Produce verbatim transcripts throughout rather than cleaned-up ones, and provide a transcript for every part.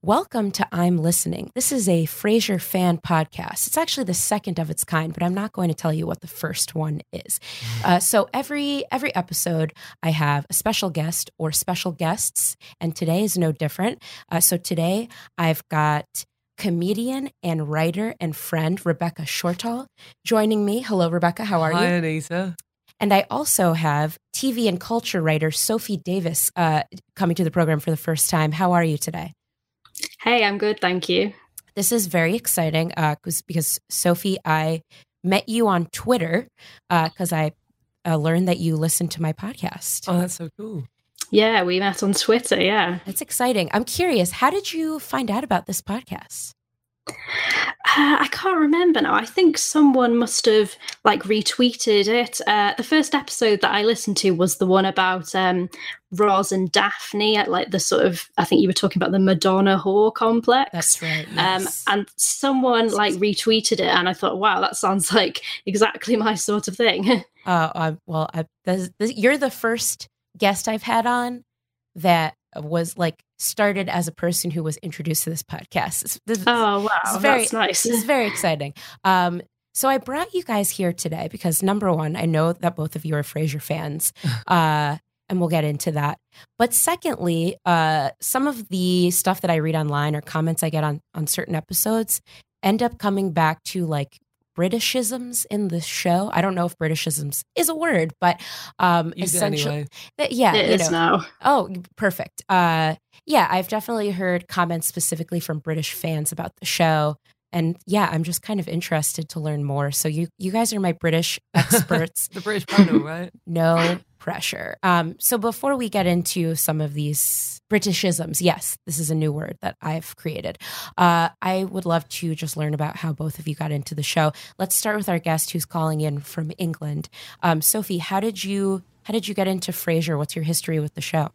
Welcome to I'm Listening. This is a Frasier fan podcast. It's actually the second of its kind, but I'm not going to tell you what the first one is. Uh, so every every episode, I have a special guest or special guests, and today is no different. Uh, so today, I've got comedian and writer and friend Rebecca Shortall joining me. Hello, Rebecca. How are Hi, you? Hi, Anita. And I also have T V and culture writer Sophie Davis uh, coming to the program for the first time. How are you today? Hey, I'm good, thank you. This is very exciting uh, because, Sophie, I met you on Twitter because uh, I uh, learned that you listened to my podcast. Oh, that's so cool. Yeah, we met on Twitter, yeah. That's exciting. I'm curious, how did you find out about this podcast? Uh, I can't remember now. I think someone must have, like, retweeted it. Uh, the first episode that I listened to was the one about um, Roz and Daphne at, like, the sort of, I think you were talking about the Madonna whore complex. That's right, yes. Um, and someone, like, retweeted it, and I thought, wow, that sounds like exactly my sort of thing. uh, I, well, I, this, this, you're the first guest I've had on that was, like, started as a person who was introduced to this podcast. It's, this, oh, wow. It's very, that's nice. It's very exciting. Um, so I brought you guys here today because, number one, I know that both of you are Frasier fans, uh, and we'll get into that. But secondly, uh, some of the stuff that I read online or comments I get on, on certain episodes end up coming back to, like, Britishisms in the show. I don't know if Britishisms is a word, but um, essentially, anyway. yeah, it you is know. now. Oh, perfect. Uh, yeah, I've definitely heard comments specifically from British fans about the show, and yeah, I'm just kind of interested to learn more. So you, you guys are my British experts. The British panel, right? No pressure. Um, so before we get into some of these Britishisms, yes, this is a new word that I've created. Uh, I would love to just learn about how both of you got into the show. Let's start with our guest who's calling in from England. Um, Sophie, how did you how did you get into Frasier? What's your history with the show?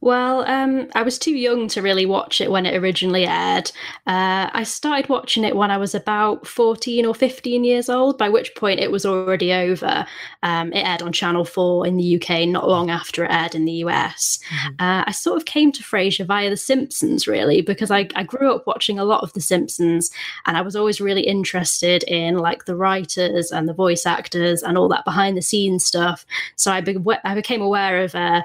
Well, um, I was too young to really watch it when it originally aired. Uh, I started watching it when I was about fourteen or fifteen years old, by which point it was already over. Um, it aired on Channel four in the U K not long after it aired in the U S. Mm-hmm. Uh, I sort of came to Frasier via The Simpsons, really, because I, I grew up watching a lot of The Simpsons, and I was always really interested in, like, the writers and the voice actors and all that behind-the-scenes stuff. So I, be- I became aware of... Uh,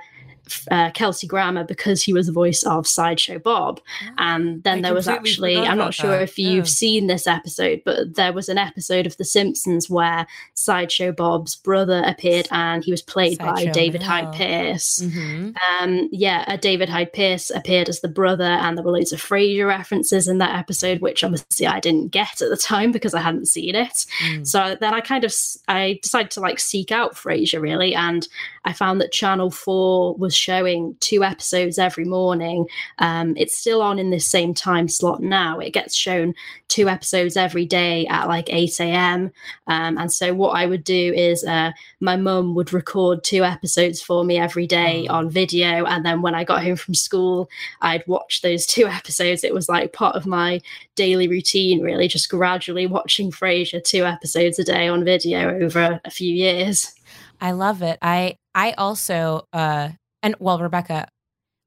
uh, Kelsey Grammer because he was the voice of Sideshow Bob. And then I there was actually, I'm not sure that. if you've yeah. seen this episode, but there was an episode of The Simpsons where Sideshow Bob's brother appeared and he was played Sideshow by David Mel. Hyde Pierce. Mm-hmm. Um, yeah, uh, David Hyde Pierce appeared as the brother, and there were loads of Frasier references in that episode, which obviously I didn't get at the time because I hadn't seen it. Mm. So then I kind of, I decided to like seek out Frasier really, and I found that Channel four was showing two episodes every morning. Um, it's still on in this same time slot now. It gets shown two episodes every day at like eight a.m. Um, and so what I would do is uh, my mum would record two episodes for me every day on video. And then when I got home from school, I'd watch those two episodes. It was like part of my daily routine, really, just gradually watching Frasier two episodes a day on video over a few years. I love it. I I also, uh, and well, Rebecca,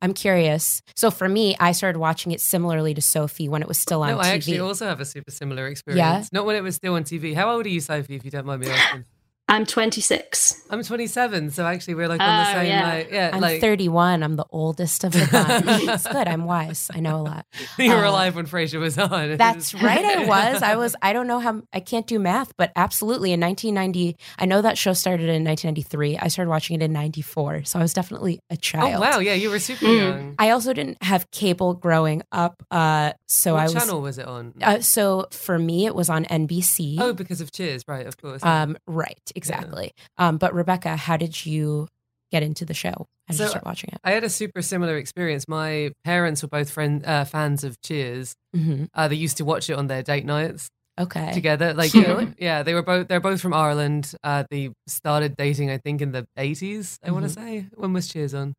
I'm curious. So for me, I started watching it similarly to Sophie when it was still on T V. No, I actually also have a super similar experience. Yeah? Not when it was still on T V. How old are you, Sophie, if you don't mind me asking? I'm twenty-six. I'm twenty-seven. So actually we're like on the oh, same, yeah. like, yeah. I'm like... thirty-one. I'm the oldest of the bunch. It's good. I'm wise. I know a lot. You were uh, alive when Frasier was on. That's right. I was. I was, I don't know how, I can't do math, but absolutely in nineteen ninety, I know that show started in nineteen ninety-three. I started watching it in ninety-four. So I was definitely a child. Oh, wow. Yeah. You were super mm. young. I also didn't have cable growing up. Uh, so what I was. What channel was it on? Uh, so for me, it was on N B C. Oh, because of Cheers. Right. Of course. Um, right. Exactly. Yeah. Um, but Rebecca, how did you get into the show? How did so you start watching it? I had a super similar experience. My parents were both friend, uh, fans of Cheers. Mm-hmm. Uh, they used to watch it on their date nights. Okay. Together, like you know, yeah, they were both. They're both from Ireland. Uh, they started dating, I think, in the eighties. I mm-hmm. want to say. When was Cheers on?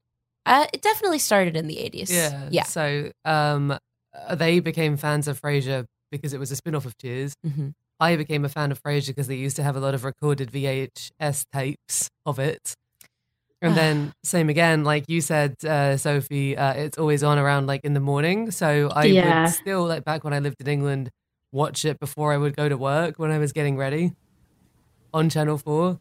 Uh, it definitely started in the eighties. Yeah. Yeah. So um, they became fans of Frasier because it was a spin-off of Cheers. Mm-hmm. I became a fan of Frasier because they used to have a lot of recorded V H S tapes of it. And then same again, like you said, uh, Sophie, uh, it's always on around like in the morning. So I yeah. would still, like back when I lived in England, watch it before I would go to work when I was getting ready on Channel four.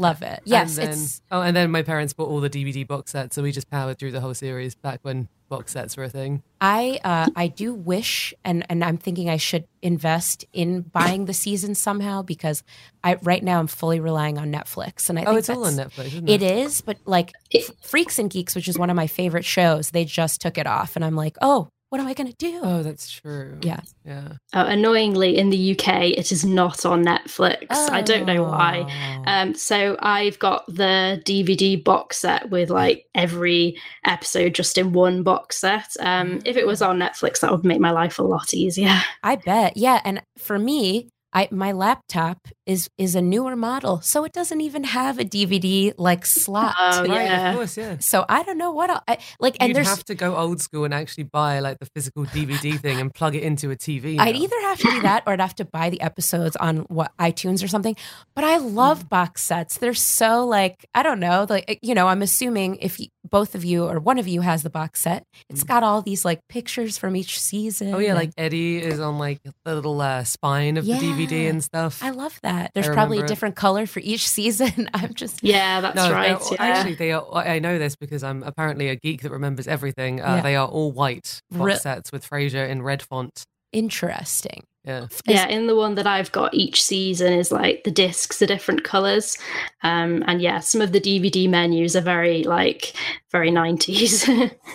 Love it. Yes. And then, oh, and then my parents bought all the D V D box sets, so we just powered through the whole series back when box sets were a thing. I uh, I do wish, and, and I'm thinking I should invest in buying the season somehow, because I right now I'm fully relying on Netflix. And I think oh, it's all on Netflix, isn't it? It is, but like F- Freaks and Geeks, which is one of my favorite shows, they just took it off. And I'm like, oh. What am I going to do? Oh, that's true. Yeah. Yeah. Oh, annoyingly, in the U K, it is not on Netflix. Oh. I don't know why. Um, so I've got the D V D box set with like every episode just in one box set. Um, if it was on Netflix, that would make my life a lot easier. I bet. Yeah. And for me, I, my laptop is is a newer model, so it doesn't even have a D V D like slot. Oh, right, yeah. Of course, yeah. So I don't know what I'll, I like. You'd and there's have to go old school and actually buy like the physical D V D thing and plug it into a T V. Now. I'd either have to do that, or I'd have to buy the episodes on what iTunes or something. But I love mm. box sets. They're so like I don't know, like you know. I'm assuming if you, both of you or one of you has the box set, it's mm. got all these like pictures from each season. Oh yeah, and, like Eddie is on like the little uh, spine of yeah. the D V D. D V D and stuff. I love that. There's probably a different color for each season. I'm just yeah, that's no, right. Yeah. Actually, they are. I know this because I'm apparently a geek that remembers everything. Uh, yeah. They are all white box Re- sets with Frasier in red font. Interesting. Yeah. Yeah, in the one that I've got, each season is like the discs are different colours. Um, and yeah, some of the D V D menus are very like, very nineties.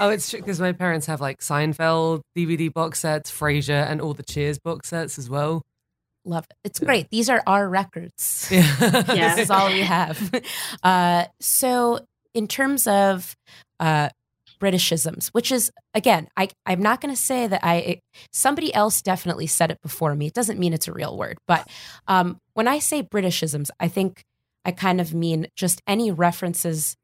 Oh, it's true because my parents have like Seinfeld D V D box sets, Frasier and all the Cheers box sets as well. Love it. It's great. These are our records. Yeah. Yeah. This is all we have. Uh, so in terms of uh, Britishisms, which is, again, I, I'm not going to say that I, it, somebody else definitely said it before me. It doesn't mean it's a real word. But um, when I say Britishisms, I think I kind of mean just any references.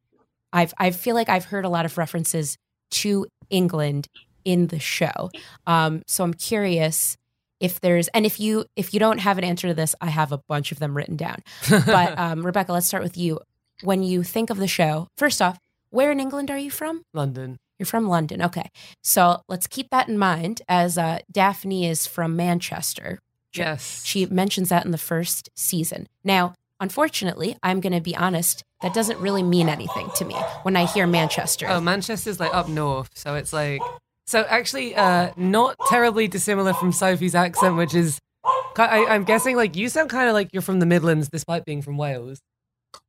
I've, I feel like I've heard a lot of references to England in the show. Um, so I'm curious. If there's, and if you if you don't have an answer to this, I have a bunch of them written down. But um, Rebecca, let's start with you. When you think of the show, first off, where in England are you from? London. You're from London. Okay. So let's keep that in mind as uh, Daphne is from Manchester. Yes. She mentions that in the first season. Now, unfortunately, I'm going to be honest, That doesn't really mean anything to me when I hear Manchester. Oh, Manchester's like up north, so it's like... So actually, uh, not terribly dissimilar from Sophie's accent, which is... I, I'm guessing, like, you sound kind of like you're from the Midlands, despite being from Wales.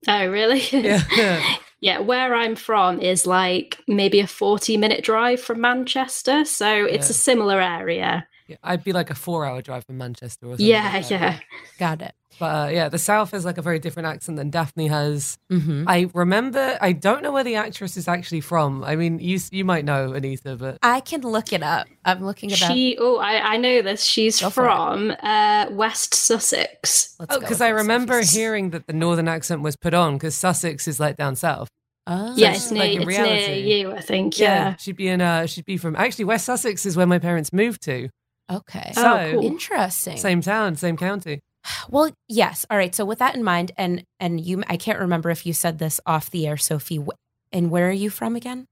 Oh, really? Yeah. Yeah, where I'm from is like maybe a forty-minute drive from Manchester, so it's yeah. a similar area. Yeah, I'd be like a four-hour drive from Manchester or something. Yeah, like yeah. Got it. But uh, yeah, the South has like a very different accent than Daphne has. Mm-hmm. I remember, I don't know where the actress is actually from. I mean, you you might know, Anita, but... I can look it up. I'm looking it up. She, oh, I, I know this. She's go from uh, West Sussex. Let's oh, because I remember Sussex. Hearing that the Northern accent was put on because Sussex is like down South. Oh. So yeah, it's, near, like in it's reality, near you, I think, yeah. yeah she'd, be in, uh, she'd be from, actually, West Sussex is where my parents moved to. Okay. So, oh, cool. Interesting. Same town, same county. Well, yes. All right. So with that in mind, and and you, I can't remember if you said this off the air, Sophie. And where are you from again?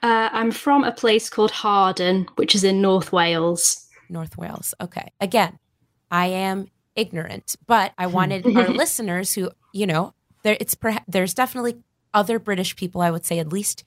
Uh, I'm from a place called Harden, which is in North Wales. North Wales. Okay. Again, I am ignorant, but I wanted our listeners who, you know, there it's there's definitely other British people. I would say at least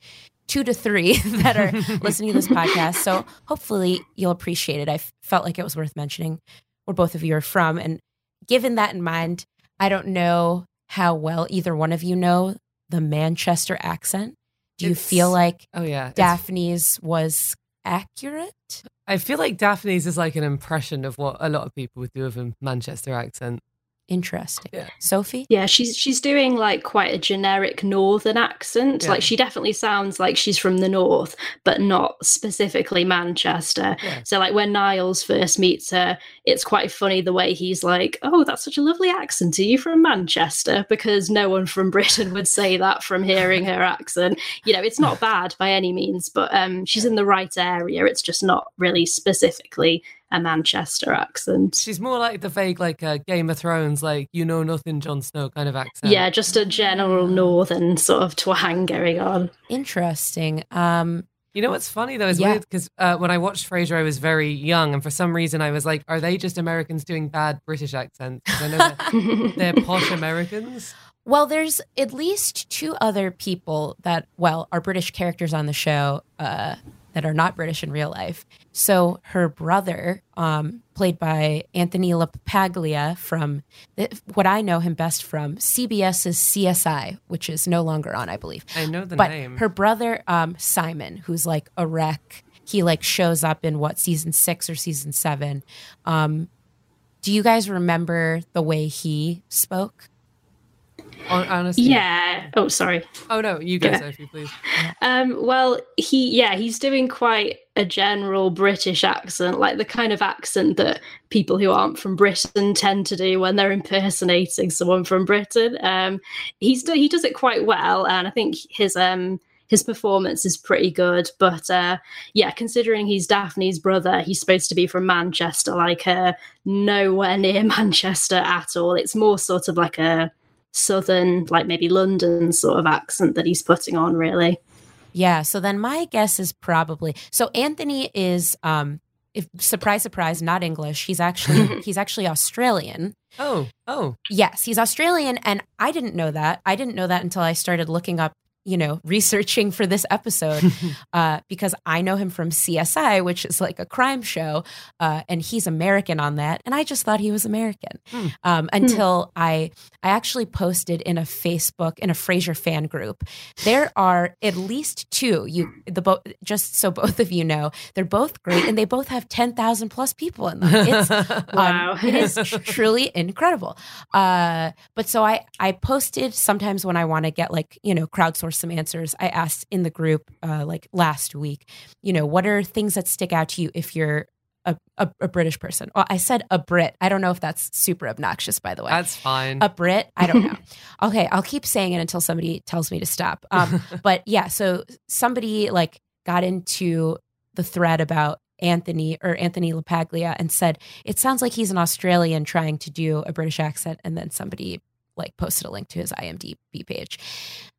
two to three that are listening to this podcast. So hopefully you'll appreciate it. I f- felt like it was worth mentioning where both of you are from. And given that in mind, I don't know how well either one of you know the Manchester accent. Do you it's, feel like oh yeah, Daphne's was accurate? I feel like Daphne's is like an impression of what a lot of people would do with a Manchester accent. Interesting. Yeah. Sophie? Yeah, she's she's doing like quite a generic northern accent. Yeah. Like she definitely sounds like she's from the north, but not specifically Manchester. Yeah. So like when Niles first meets her, it's quite funny the way he's like, oh, that's such a lovely accent. Are you from Manchester? Because no one from Britain would say that from hearing her accent. You know, it's not bad by any means, but um, she's in the right area. It's just not really specifically a Manchester accent. She's more like the vague, like uh, Game of Thrones, like you know nothing, Jon Snow kind of accent. Yeah, just a general northern sort of twang going on. Interesting. Um, you know what's funny though is yeah. weird because uh, when I watched Frasier, I was very young, and for some reason I was like, are they just Americans doing bad British accents? Because I know they're, they're posh Americans. Well, there's at least two other people that well are British characters on the show. Uh, that are not British in real life. So her brother, um, played by Anthony LaPaglia from what I know him best from, CBS's C S I, which is no longer on, I believe. I know the but name. But her brother, um, Simon, who's like a wreck, he like shows up in what, season six or season seven. Um, do you guys remember the way he spoke? Honestly. Yeah. Oh, sorry. Oh, no. You go, yeah. Sophie, please. Um, well, he, yeah, he's doing quite a general British accent, like the kind of accent that people who aren't from Britain tend to do when they're impersonating someone from Britain. Um, he's he does it quite well, and I think his um. His performance is pretty good, but uh, yeah, considering he's Daphne's brother, he's supposed to be from Manchester, like uh, nowhere near Manchester at all. It's more sort of like a southern, like maybe London sort of accent that he's putting on, really. Yeah. So then my guess is probably so Anthony is um if surprise surprise not English. He's actually he's actually Australian. Oh, oh. Yes, he's Australian, and I didn't know that. I didn't know that until I started looking up, you know, researching for this episode, uh, because I know him from C S I, which is like a crime show, uh, and he's American on that. And I just thought he was American mm. um, until mm. I I actually posted in a Facebook, in a Frasier fan group. There are at least two, you the bo- just so both of you know, they're both great, and they both have ten thousand plus people in them. It's, wow. um, it is tr- truly incredible. Uh, but so I, I posted sometimes when I want to get like, you know, crowdsourced some answers. I asked in the group uh, like last week, you know, what are things that stick out to you if you're a, a, a British person? Well, I said a Brit. I don't know if that's super obnoxious, by the way. That's fine. A Brit? I don't know. Okay, I'll keep saying it until somebody tells me to stop. Um, but yeah, so somebody like got into the thread about Anthony or Anthony LaPaglia and said, it sounds like he's an Australian trying to do a British accent. And then somebody like posted a link to his I M D B page.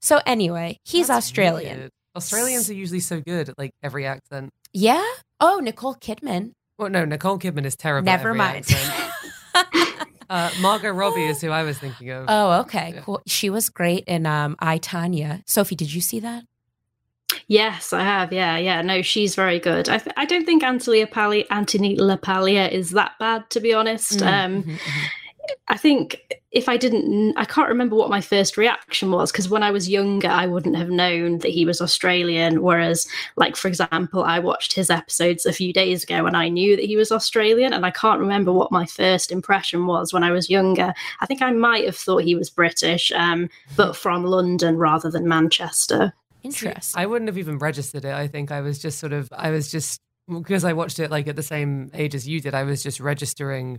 So anyway, he's That's Australian. Weird. Australians are usually so good at like every accent. Yeah. Oh, Nicole Kidman. Well, no, Nicole Kidman is terrible. Never at every mind. Uh, Margot Robbie is who I was thinking of. Oh, okay. Yeah. Cool. She was great in um, I, Tanya. Sophie, did you see that? Yes, I have. Yeah, yeah. No, she's very good. I th- I don't think Anthony LaPaglia, Anthony LaPaglia is that bad, to be honest. Mm-hmm. Um, mm-hmm. I think if I didn't, I can't remember what my first reaction was, because when I was younger, I wouldn't have known that he was Australian. Whereas, like, for example, I watched his episodes a few days ago and I knew that he was Australian, and I can't remember what my first impression was when I was younger. I think I might have thought he was British, um, but from London rather than Manchester. Interesting. I wouldn't have even registered it. I think I was just sort of, I was just, because I watched it like at the same age as you did, I was just registering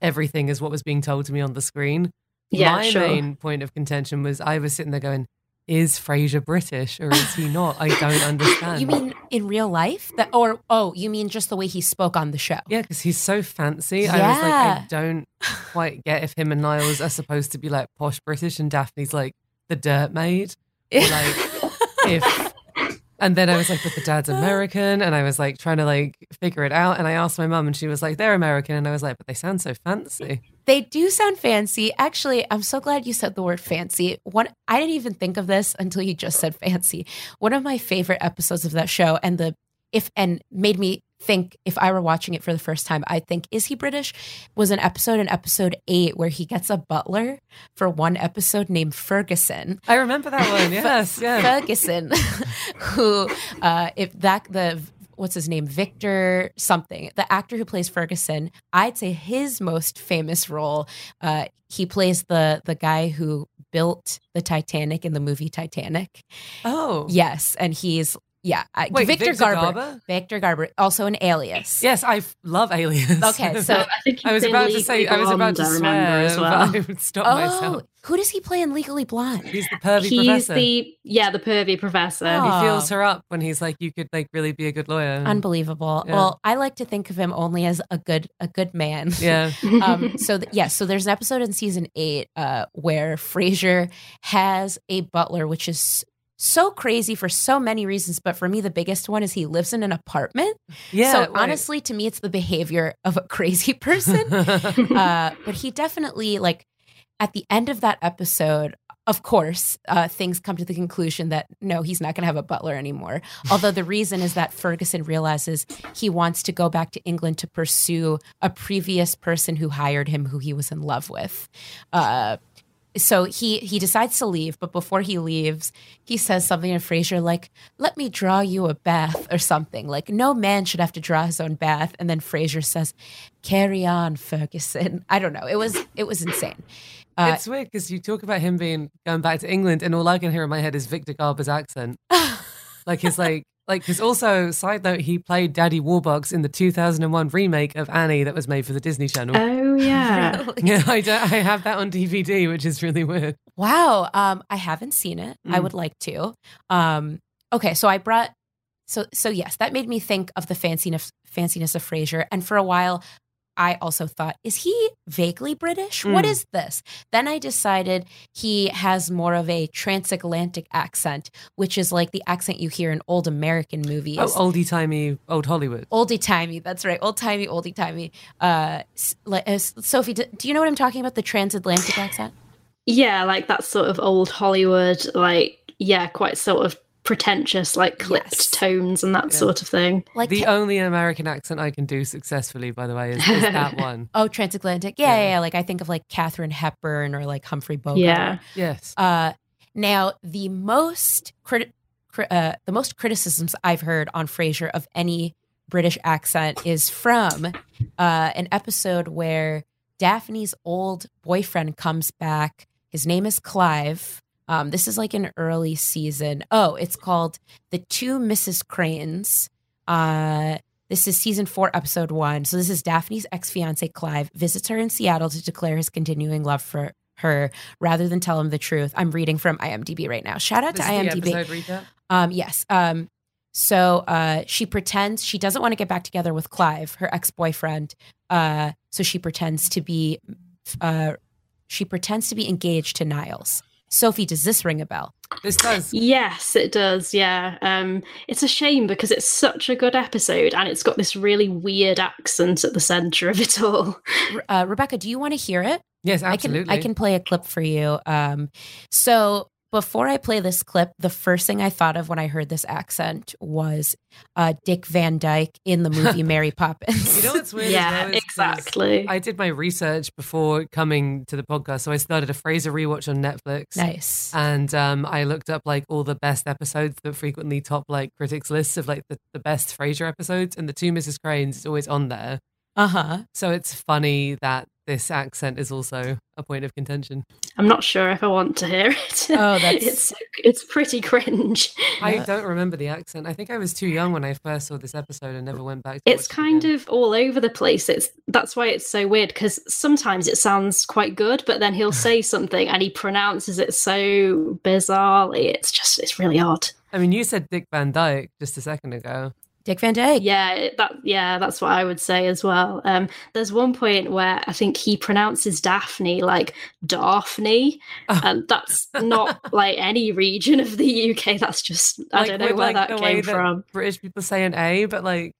everything is what was being told to me on the screen. Yeah, My sure. main point of contention was I was sitting there going, is Frasier British or is he not? I don't understand. You mean in real life? That, or, oh, you mean just the way he spoke on the show? Yeah, because he's so fancy. Yeah. I was like, I don't quite get if him and Niles are supposed to be like posh British and Daphne's like the dirt maid. Or like, if... And then I was like, but the dad's American. And I was like trying to like figure it out. And I asked my mum and she was like, they're American. And I was like, but they sound so fancy. They do sound fancy. Actually, I'm so glad you said the word fancy. One, I didn't even think of this until you just said fancy. One of my favorite episodes of that show and the if and made me think if I were watching it for the first time, I'd think, is he British? Was an episode in episode eight where he gets a butler for one episode named Ferguson. I remember that one. Yes. yeah. Ferguson, who uh, if that the what's his name? Victor something, the actor who plays Ferguson, I'd say his most famous role. Uh, he plays the the guy who built the Titanic in the movie Titanic. Oh, yes. And he's Yeah, Wait, Victor, Victor Garber. Garber. Victor Garber, also an Alias. Yes, I f- love Alias. Okay, so I, think I was about to say I was about to swear as well. But I would stop oh, myself. Who does he play in Legally Blonde? He's the pervy he's professor. The yeah, the pervy professor. Oh. He feels her up when he's like, you could like really be a good lawyer. Unbelievable. Yeah. Well, I like to think of him only as a good a good man. Yeah. um. So th- yes, yeah, so there's an episode in season eight uh, where Frasier has a butler, which is so crazy for so many reasons, but for me, the biggest one is he lives in an apartment. Yeah. So right. honestly, to me, it's the behavior of a crazy person. uh, but he definitely, like, at the end of that episode, of course, uh, things come to the conclusion that, no, he's not going to have a butler anymore. Although the reason is that Ferguson realizes he wants to go back to England to pursue a previous person who hired him, who he was in love with. Uh So he he decides to leave, but before he leaves, he says something to Frasier like, let me draw you a bath or something. Like, no man should have to draw his own bath. And then Frasier says, carry on, Ferguson. I don't know. It was it was insane. Uh, it's weird because you talk about him being going back to England and all I can hear in my head is Victor Garber's accent. like his like, like, because also, side note, he played Daddy Warbucks in the two thousand one remake of Annie that was made for the Disney Channel. Oh, yeah. Really? Yeah, I, don't, I have that on D V D, which is really weird. Wow. Um, I haven't seen it. Mm. I would like to. Um, okay, so I brought... So, so yes, that made me think of the fanciness, fanciness of Frasier. And for a while, I also thought, is he vaguely British? Mm. What is this? Then I decided he has more of a transatlantic accent, which is like the accent you hear in old American movies. Oh, oldie-timey, old Hollywood. Oldie-timey, that's right. Old-timey, oldie-timey. Uh, like, uh, Sophie, do, do you know what I'm talking about, the transatlantic accent? Yeah, like that sort of old Hollywood, like, yeah, quite sort of pretentious, like clipped yes. tones and that yeah. sort of thing. Like the only American accent I can do successfully, by the way, is, is that one. Oh, transatlantic. Yeah, yeah, yeah. Like I think of like Katharine Hepburn or like Humphrey Bogart. Yeah. Yes. Uh, now the most crit- cri- uh, the most criticisms I've heard on Frasier of any British accent is from uh, an episode where Daphne's old boyfriend comes back. His name is Clive. Um, this is like an early season. Oh, it's called The Two Missus Cranes. Uh, this is season four, episode one. So this is Daphne's ex-fiance Clive visits her in Seattle to declare his continuing love for her rather than tell him the truth. I'm reading from I M D B right now. Shout out this to is IMDb. The episode, read that? Um, yes. Um, so uh, she pretends she doesn't want to get back together with Clive, her ex-boyfriend. Uh, so she pretends to be uh, she pretends to be engaged to Niles. Sophie, does this ring a bell? This does. Yes, it does. Yeah. Um, it's a shame because it's such a good episode and it's got this really weird accent at the centre of it all. Uh, Rebecca, do you want to hear it? Yes, absolutely. I can, I can play a clip for you. Um, so before I play this clip, the first thing I thought of when I heard this accent was uh, Dick Van Dyke in the movie Mary Poppins. You know what's weird? Yeah, is, exactly. I did my research before coming to the podcast, so I started a Frasier rewatch on Netflix. Nice. And um, I looked up like all the best episodes that frequently top like critics' lists of like the, the best Frasier episodes, and the two Missus Cranes is always on there. Uh huh. So it's funny that this accent is also a point of contention. I'm not sure if I want to hear it. Oh, that's it's it's pretty cringe. I don't remember the accent. I think I was too young when I first saw this episode and never went back to it. It's kind of all over the place. It's that's why it's so weird, because sometimes it sounds quite good, but then he'll say something and he pronounces it so bizarrely. It's just it's really odd. I mean, you said Dick Van Dyke just a second ago. Dick Van Dyke. Yeah, that, yeah, that's what I would say as well. Um, there's one point where I think he pronounces Daphne like Daphne, oh. and that's not like any region of the U K. That's just, I like, don't know with, where like, that the came way from. That British people say an A, but like...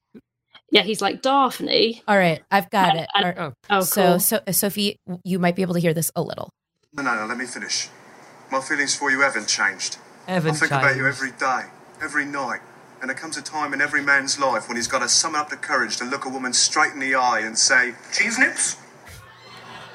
Yeah, he's like, Daphne. All right, I've got and, it. And, right. Oh, so, cool. So, Sophie, you might be able to hear this a little. No, no, no, let me finish. My feelings for you haven't changed. Evan I think changed. About you every day, every night. And there comes a time in every man's life when he's got to summon up the courage to look a woman straight in the eye and say, "Cheese nips."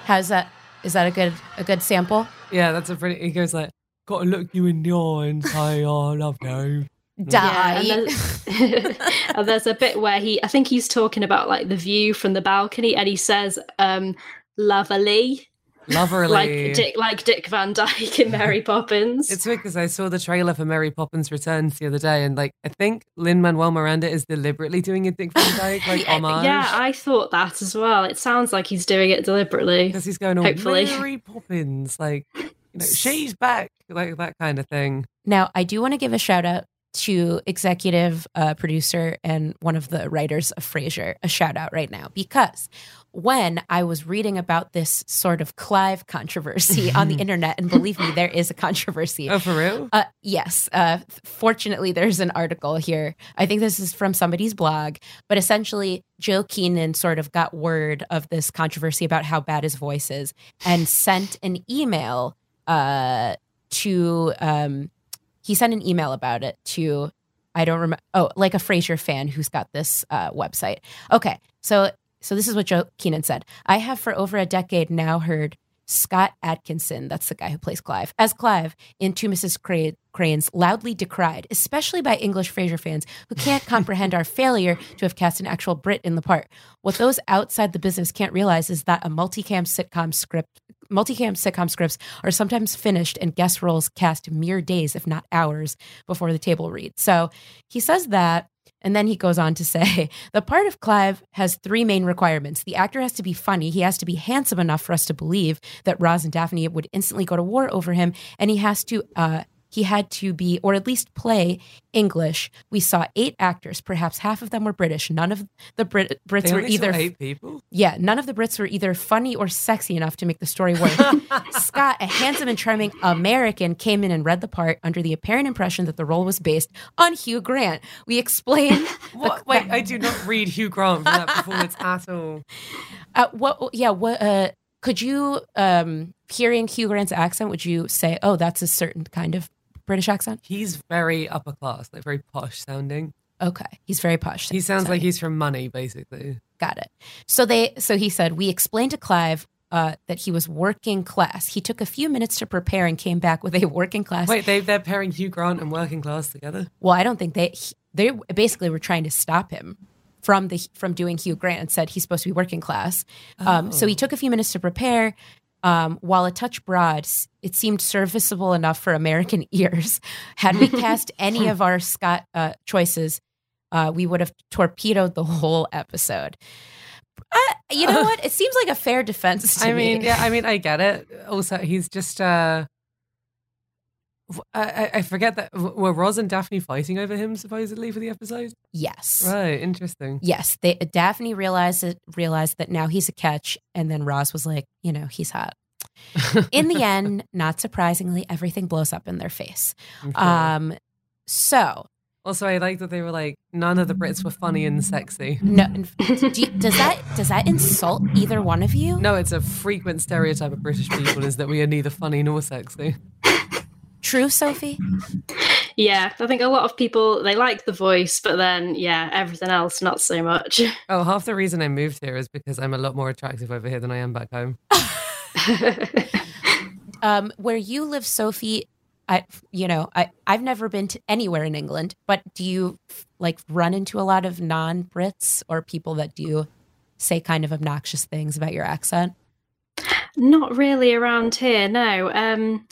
How's that? Is that a good a good sample? Yeah, that's a pretty. He goes like, "Got to look you in the eye and say, oh, I love you." Die. Yeah, and, there's, and there's a bit where he, I think he's talking about like the view from the balcony, and he says, um, "Lovely." Loverly. Like Dick, like Dick Van Dyke in Mary Poppins. It's weird because I saw the trailer for Mary Poppins Returns the other day, and like I think Lin-Manuel Miranda is deliberately doing a Dick Van Dyke like homage. Yeah, I thought that as well. It sounds like he's doing it deliberately because he's going on hopefully. Mary Poppins, like you know, she's back, like that kind of thing. Now, I do want to give a shout out to executive uh, producer and one of the writers of Frasier, a shout out right now, because when I was reading about this sort of Clive controversy on the internet, and believe me, there is a controversy. Oh, for real? Uh, yes. Uh, fortunately, there's an article here. I think this is from somebody's blog, but essentially Joe Keenan sort of got word of this controversy about how bad his voice is and sent an email uh, to... Um, He sent an email about it to, I don't remember, oh, like a Frasier fan who's got this uh, website. Okay, so so this is what Joe Keenan said. I have for over a decade now heard Scott Atkinson, that's the guy who plays Clive, as Clive in Two Missus Cray- Cranes, loudly decried, especially by English Frasier fans who can't comprehend our failure to have cast an actual Brit in the part. What those outside the business can't realize is that a multicam sitcom script Multicam sitcom scripts are sometimes finished and guest roles cast mere days, if not hours, before the table read. So he says that, and then he goes on to say, the part of Clive has three main requirements. The actor has to be funny, he has to be handsome enough for us to believe that Roz and Daphne would instantly go to war over him, and he has to... uh He had to be, or at least play, English. We saw eight actors. Perhaps half of them were British. None of the Brit- Brits they were only either saw eight people. Yeah, none of the Brits were either funny or sexy enough to make the story work. Scott, a handsome and charming American, came in and read the part under the apparent impression that the role was based on Hugh Grant. We explained. What? The, Wait, that, I do not read Hugh Grant from that performance at all. Uh, what? Yeah. What? Uh, could you, um, hearing Hugh Grant's accent, would you say, "Oh, that's a certain kind of"? British accent? He's very upper class, like very posh sounding. Okay. He's very posh. He sounds sounding. like he's from money, basically. Got it. So they so he said, we explained to Clive uh, that he was working class. He took a few minutes to prepare and came back with a working class. Wait, they, they're pairing Hugh Grant and working class together? Well, I don't think they they basically were trying to stop him from the from doing Hugh Grant, and said he's supposed to be working class. Oh. Um, so he took a few minutes to prepare. Um, while a touch broad, it seemed serviceable enough for American ears. Had we cast any of our Scott uh, choices, uh, we would have torpedoed the whole episode. Uh, you know what? It seems like a fair defense to me. I mean, yeah, I mean, I get it. Also, he's just, uh, I, I forget that, were Roz and Daphne fighting over him supposedly for the episode? Yes. Right, interesting. Yes, they, Daphne realized it, realized that now he's a catch, and then Roz was like, you know, he's hot. In the end, not surprisingly, everything blows up in their face. Okay. Um, so. Also, I like that they were like, none of the Brits were funny and sexy. No, do you, does that does that insult either one of you? No, it's a frequent stereotype of British people is that we are neither funny nor sexy. True, Sophie? Yeah, I think a lot of people, they like The Voice, but then, yeah, everything else, not so much. Oh, half the reason I moved here is because I'm a lot more attractive over here than I am back home. um, where you live, Sophie, I, you know, I, I've never been to anywhere in England, but do you, like, run into a lot of non-Brits or people that do say kind of obnoxious things about your accent? Not really around here, no. Um...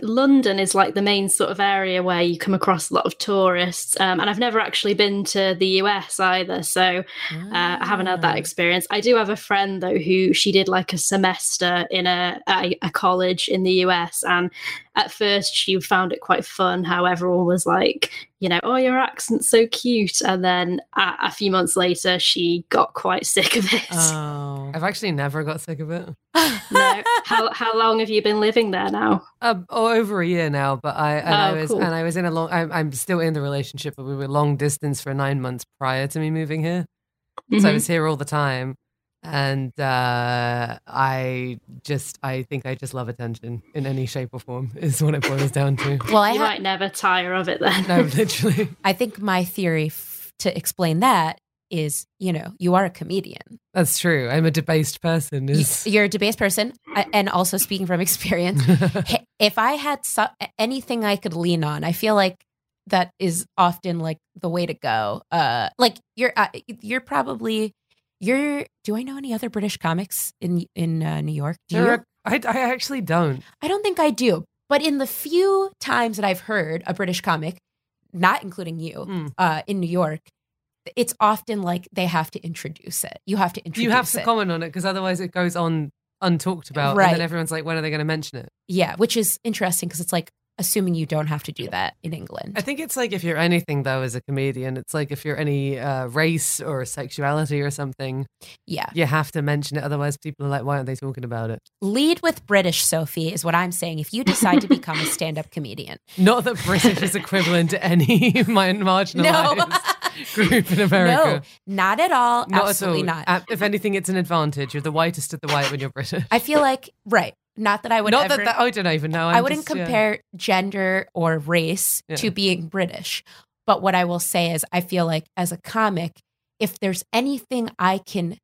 London is like the main sort of area where you come across a lot of tourists, um, and I've never actually been to the U S either, so ah. uh, I haven't had that experience. I do have a friend though who she did like a semester in a, a, a college in the U S, and at first she found it quite fun how everyone was like, you know, oh, your accent's so cute, and then a, a few months later she got quite sick of it. Oh, I've actually never got sick of it. No, how how long have you been living there now? Um, over a year now, but I and oh, I was cool. and I was in a long. I'm, I'm still in the relationship, but we were long distance for nine months prior to me moving here, mm-hmm. so I was here all the time, and uh, I just I think I just love attention in any shape or form is what it boils down to. Well, I you ha- might never tire of it then. No, literally. I think my theory f- to explain that. Is, you know, you are a comedian. That's true. I'm a debased person. Is... You're a debased person. And also speaking from experience, if I had so- anything I could lean on, I feel like that is often like the way to go. Uh, like you're uh, you're probably you're. Do I know any other British comics in in uh, New York? Do you? Are, I, I actually don't. I don't think I do. But in the few times that I've heard a British comic, not including you, mm. uh, in New York, it's often like they have to introduce it. You have to introduce it. You have to it. comment on it because otherwise it goes on untalked about. Right. And then everyone's like, when are they going to mention it? Yeah, which is interesting because it's like assuming you don't have to do that in England. I think it's like if you're anything, though, as a comedian, it's like if you're any uh, race or sexuality or something, yeah, you have to mention it. Otherwise people are like, why aren't they talking about it? Lead with British, Sophie, is what I'm saying. If you decide to become a stand-up comedian. Not that British is equivalent to any marginalized. No. Group in America. No, not at all. Not Absolutely at all. not. If anything, it's an advantage. You're the whitest of the white when you're British. I feel like, right. Not that I would not ever. Not that, that, I don't even know. I'm I wouldn't just, compare yeah. gender or race yeah. to being British. But what I will say is I feel like as a comic, if there's anything I can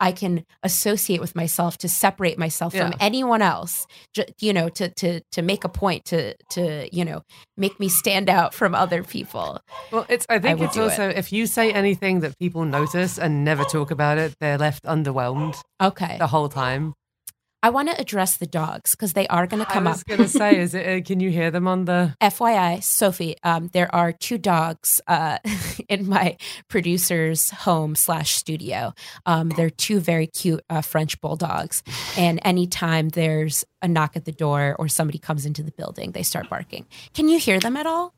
I can associate with myself to separate myself yeah. from anyone else, you know, to, to, to make a point, to, to, you know, make me stand out from other people. Well, it's, I think I it's also, it. if you say anything that people notice and never talk about it, they're left underwhelmed. Okay. The whole time. I want to address the dogs because they are going to come up. I was going to say, is it? Uh, can you hear them on the... F Y I, Sophie, um, there are two dogs uh, in my producer's home slash studio. Um, they're two very cute uh, French bulldogs. And anytime there's a knock at the door or somebody comes into the building, they start barking. Can you hear them at all?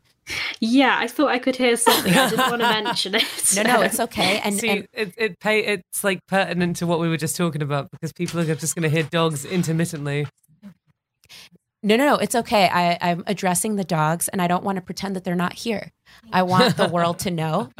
Yeah, I thought I could hear something. I just want to mention it. No, no, it's okay. And, See, and it, it pay, it's like pertinent to what we were just talking about because people are just going to hear dogs intermittently. No, no, no, it's okay. I, I'm addressing the dogs, and I don't want to pretend that they're not here. I want the world to know.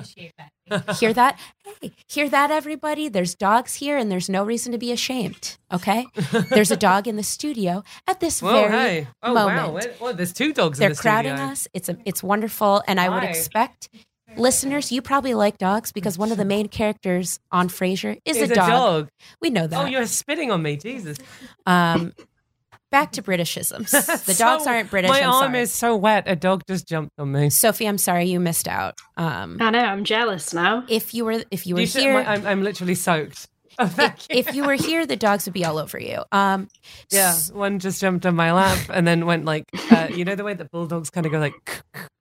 Hear that? Hey, hear that, everybody? There's dogs here, and there's no reason to be ashamed, okay? There's a dog in the studio at this Whoa, very hey. oh, moment. Wow. Well, there's two dogs They're in the studio. They're crowding us. It's a, it's wonderful, and I Hi. would expect... Listeners, you probably like dogs because one of the main characters on Frasier is a dog. a dog. We know that. Oh, you're spitting on me. Jesus. Um... Back to Britishisms. The dogs so, aren't British. My I'm arm sorry. is so wet. A dog just jumped on me. Sophie, I'm sorry you missed out. Um, I know. I'm jealous now. If you were, if you were you should, here, my, I'm, I'm literally soaked. Oh, thank if, you. if you were here, the dogs would be all over you. Um, yeah, one just jumped on my lap and then went like, uh, you know, the way that bulldogs kind of go like,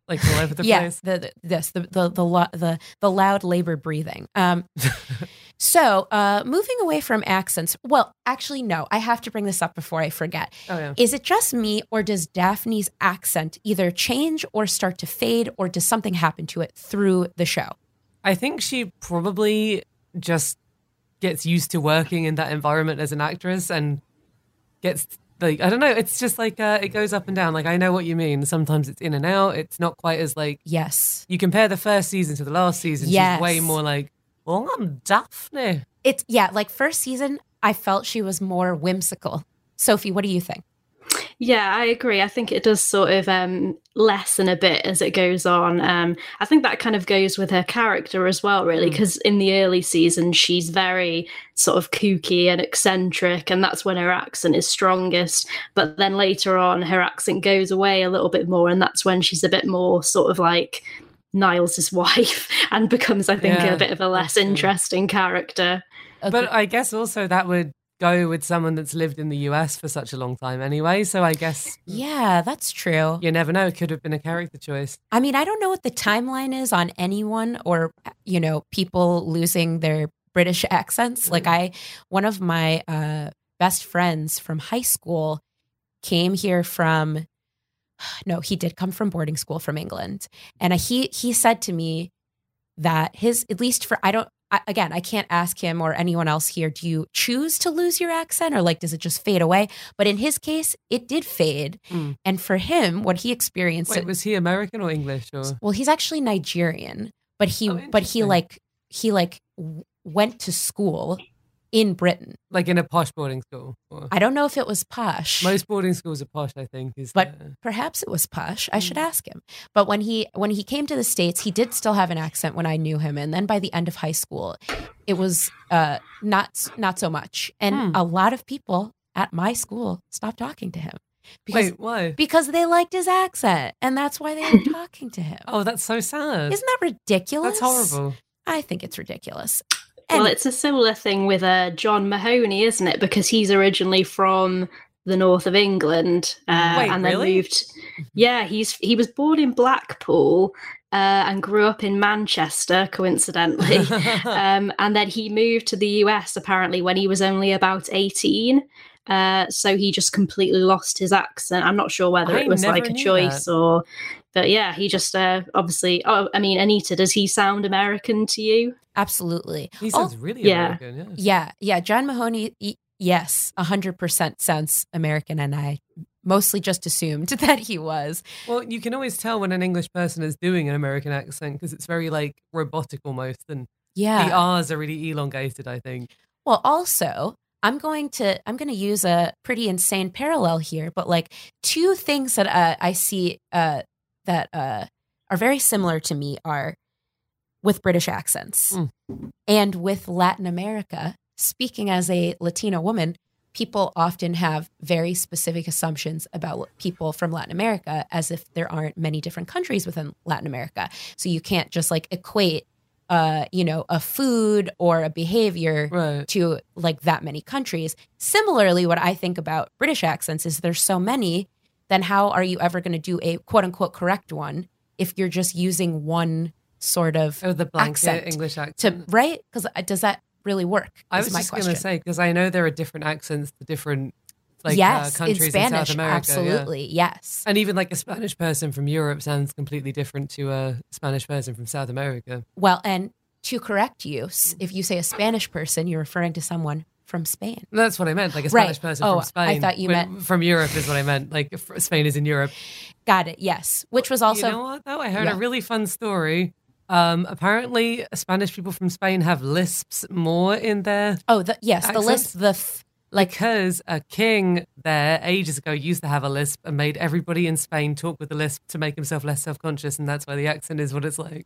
like all over the yeah, place. Yeah, the, yes, the the the, lo- the the loud labored breathing. Um, So uh, moving away from accents, well, actually, no, I have to bring this up before I forget. Oh, yeah. Is it just me or does Daphne's accent either change or start to fade or does something happen to it through the show? I think she probably just gets used to working in that environment as an actress and gets like, I don't know, it's just like uh, it goes up and down. Like, I know what you mean. Sometimes it's in and out. It's not quite as like, yes. You compare the first season to the last season. Yes. She's way more like, oh, I'm Daphne. It's yeah. Like first season, I felt she was more whimsical. Sophie, what do you think? Yeah, I agree. I think it does sort of um, lessen a bit as it goes on. Um, I think that kind of goes with her character as well, really, because mm. in the early season, she's very sort of kooky and eccentric, and that's when her accent is strongest. But then later on, her accent goes away a little bit more, and that's when she's a bit more sort of like Niles' wife and becomes, I think, yeah. a bit of a less interesting character. Okay. But I guess also that would go with someone that's lived in the U S for such a long time anyway. So I guess. Yeah, that's true. You never know. It could have been a character choice. I mean, I don't know what the timeline is on anyone or, you know, people losing their British accents. Like I, one of my uh, best friends from high school came here from, no, he did come from boarding school from England. And he, he said to me that his, at least for, I don't, I, again, I can't ask him or anyone else here, do you choose to lose your accent or like, does it just fade away? But in his case, it did fade. Mm. And for him, what he experienced. Wait, was he American or English? Or? Well, he's actually Nigerian, but he, oh, but he like, he like w- went to school in Britain. Like in a posh boarding school? Or? I don't know if it was posh. Most boarding schools are posh, I think. Is but there? Perhaps it was posh. I should ask him. But when he when he came to the States, he did still have an accent when I knew him. And then by the end of high school, it was uh, not not so much. And hmm. a lot of people at my school stopped talking to him. Because, Wait, why? Because they liked his accent. And that's why they were talking to him. Oh, that's so sad. Isn't that ridiculous? That's horrible. I think it's ridiculous. Well, it's a similar thing with uh, John Mahoney, isn't it? Because he's originally from the north of England uh, Wait, and then really? moved. Yeah, he's he was born in Blackpool uh, and grew up in Manchester, coincidentally. um, and then he moved to the U S apparently when he was only about eighteen. Uh, so he just completely lost his accent. I'm not sure whether I it was like a choice that. or, but yeah, he just uh, obviously. Oh, I mean, Anita, does he sound American to you? Absolutely. He sounds oh, really yeah. American. Yes. Yeah, yeah. John Mahoney, he, yes, one hundred percent sounds American, and I mostly just assumed that he was. Well, you can always tell when an English person is doing an American accent because it's very like robotic almost, and yeah. the R's are really elongated, I think. Well, also. I'm going to I'm going to use a pretty insane parallel here, but like two things that uh, I see uh, that uh, are very similar to me are with British accents mm. and with Latin America. Speaking as a Latina woman, people often have very specific assumptions about people from Latin America as if there aren't many different countries within Latin America. So you can't just like equate Uh, you know, a food or a behavior right. to like that many countries. Similarly, what I think about British accents is there's so many, then how are you ever going to do a quote unquote correct one if you're just using one sort of oh, the blanket accent English accent, to, right? Because does that really work? I was just going to say, because I know there are different accents to different like yes, uh, countries in, Spanish, in South America. Absolutely, yeah. yes. And even like a Spanish person from Europe sounds completely different to a Spanish person from South America. Well, and to correct you, if you say a Spanish person, you're referring to someone from Spain. That's what I meant, like a Spanish right. person oh, from Spain. I thought you meant from Europe is what I meant. Like Spain is in Europe. Got it. Yes, which was also. You know what though? I heard yeah. a really fun story. Um, apparently, Spanish people from Spain have lisps more in their. Oh the, yes, accents. the lisp, the. Th- Like, because a king there ages ago used to have a lisp and made everybody in Spain talk with a lisp to make himself less self-conscious, and that's why the accent is what it's like.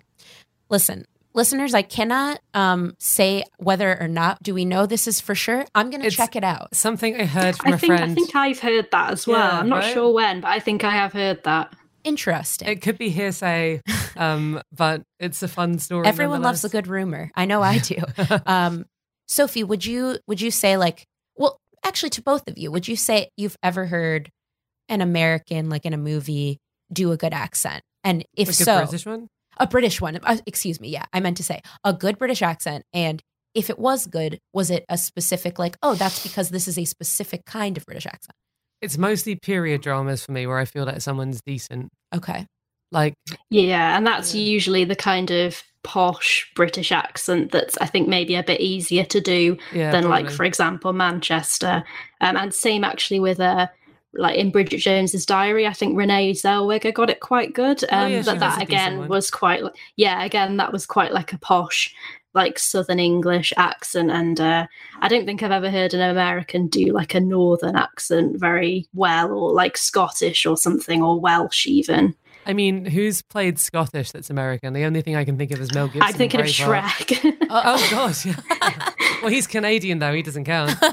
Listen, listeners, I cannot um, say whether or not. Do we know this is for sure? I'm going to check it out. Something I heard from I a think, friend. I think I've heard that as well. Yeah, I'm not right? sure when, but I think I have heard that. Interesting. It could be hearsay, um, but it's a fun story. Everyone loves a good rumor. I know I do. um, Sophie, would you would you say like, well, actually, to both of you, would you say you've ever heard an American, like in a movie, do a good accent? And if like so, a British one? A British one. Uh, excuse me. Yeah, I meant to say a good British accent. And if it was good, was it a specific like, oh, that's because this is a specific kind of British accent? It's mostly period dramas for me where I feel that someone's decent. Okay. Like, yeah, and that's usually the kind of posh British accent that's, I think, maybe a bit easier to do yeah, than probably. Like, for example, Manchester. Um, and same actually with uh, like in Bridget Jones's Diary, I think Renee Zellweger got it quite good. Um, oh, yeah, but that again was quite, yeah, again, that was quite like a posh, like Southern English accent. And uh, I don't think I've ever heard an American do like a Northern accent very well, or like Scottish or something, or Welsh even. I mean, who's played Scottish that's American? The only thing I can think of is Mel Gibson. I'm thinking of Shrek. oh, oh, gosh. Well, he's Canadian, though. He doesn't count. Um,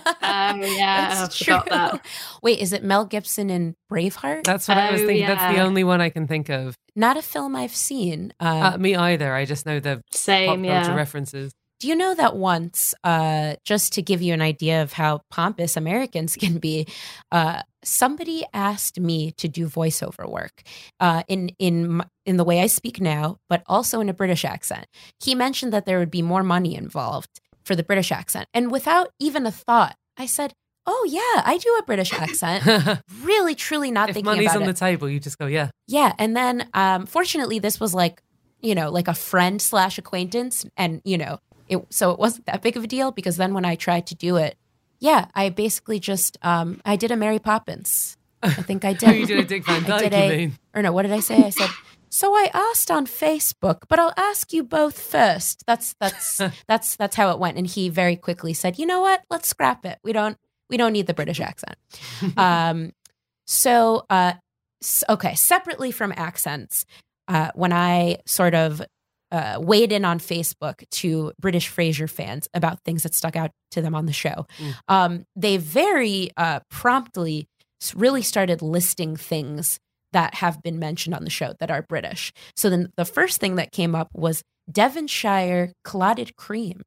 yeah, I forgot that. Wait, is it Mel Gibson in Braveheart? That's what oh, I was thinking. Yeah. That's the only one I can think of. Not a film I've seen. Um, uh, me either. I just know the Same, pop culture yeah. references. Do you know that once, uh, just to give you an idea of how pompous Americans can be, uh, somebody asked me to do voiceover work uh, in in in the way I speak now, but also in a British accent. He mentioned that there would be more money involved for the British accent. And without even a thought, I said, oh, yeah, I do a British accent. Really, truly not if thinking about it. If money's on the table, you just go, yeah. Yeah. And then um, fortunately, this was like, you know, like a friend slash acquaintance. And, you know, It, so it wasn't that big of a deal, because then when I tried to do it, yeah, I basically just, um, I did a Mary Poppins. I think I did. Oh, you did a Dick Van Dyke, you mean? Or no, what did I say? I said, so I asked on Facebook, but I'll ask you both first. That's, that's, that's, that's how it went. And he very quickly said, you know what, let's scrap it. We don't, we don't need the British accent. Um, so, uh, okay. Separately from accents, uh, when I sort of, Uh, weighed in on Facebook to British Frasier fans about things that stuck out to them on the show. Mm. Um, they very uh, promptly really started listing things that have been mentioned on the show that are British. So then the first thing that came up was Devonshire clotted cream.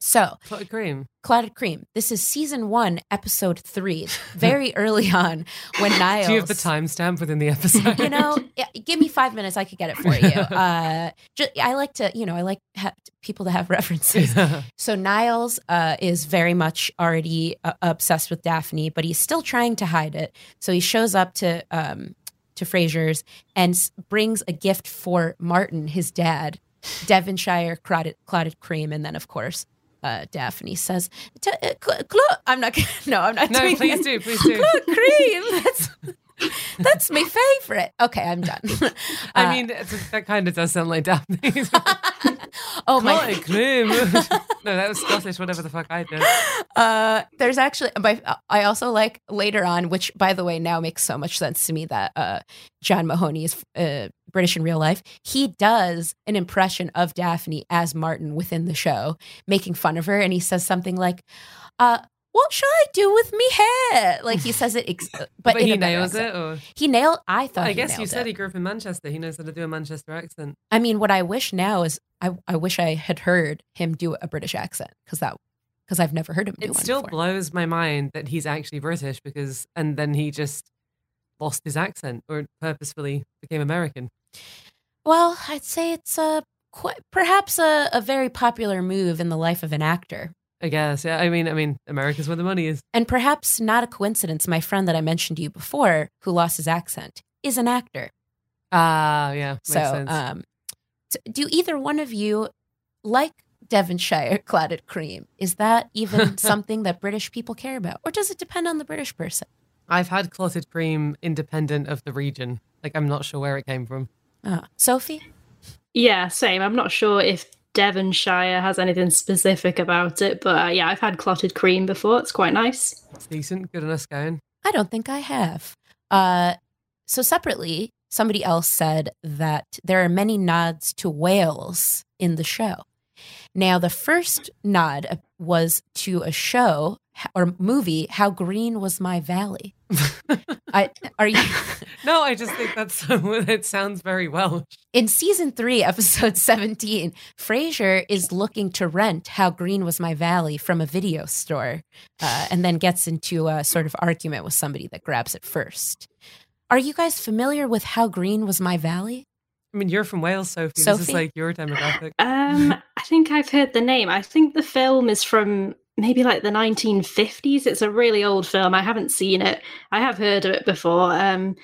So clotted cream, clotted cream. This is season one, episode three. Very early on, when Niles. Do you have the timestamp within the episode? You know, give me five minutes. I could get it for you. Uh, just, I like to, you know, I like ha- people to have references. Yeah. So Niles uh, is very much already uh, obsessed with Daphne, but he's still trying to hide it. So he shows up to um, to Frasier's and brings a gift for Martin, his dad, Devonshire clotted clotted cream, and then of course. Uh, Daphne says, T- uh, cl- cl- I'm not. No, I'm not. No, doing please that. do, please do. Clot cream. That's that's my favorite. Okay, I'm done. Uh, I mean, that kind of does sound like Daphne. Oh my! Clotted cream. No, that was Scottish. Whatever the fuck I did. Uh, there's actually. I also like later on, which by the way now makes so much sense to me that uh, John Mahoney is uh, British in real life, he does an impression of Daphne as Martin within the show, making fun of her. And he says something like, uh, what shall I do with me hair? Like he says it, ex- but, but he nails accent. it. Or? He nailed, I thought well, I he guess you said it. He grew up in Manchester. He knows how to do a Manchester accent. I mean, what I wish now is I, I wish I had heard him do a British accent because that because I've never heard him do it one It still before. blows my mind that he's actually British because, and then he just lost his accent or purposefully became American. Well, I'd say it's a quite, perhaps a, a very popular move in the life of an actor. I guess, yeah. I mean, I mean, America's where the money is. And perhaps not a coincidence, my friend that I mentioned to you before, who lost his accent, is an actor. Ah, uh, yeah, makes so, sense. Um, so, do either one of you like Devonshire clotted cream? Is that even something that British people care about, or does it depend on the British person? I've had clotted cream independent of the region. Like, I'm not sure where it came from. Oh. Sophie? Yeah, same. I'm not sure if Devonshire has anything specific about it, but uh, yeah, I've had clotted cream before. It's quite nice. It's decent. Good enough going. I don't think I have. Uh, so separately, somebody else said that there are many nods to Wales in the show. Now, the first nod was to a show or movie, How Green Was My Valley. I, are you? No, I just think that's it sounds very Welsh. In season three, episode seventeen, Frasier is looking to rent How Green Was My Valley from a video store uh, and then gets into a sort of argument with somebody that grabs it first. Are you guys familiar with How Green Was My Valley? I mean, you're from Wales, Sophie. Sophie? This is like your demographic. Um, I think I've heard the name. I think the film is from maybe like the nineteen fifties. It's a really old film. I haven't seen it. I have heard of it before. Um,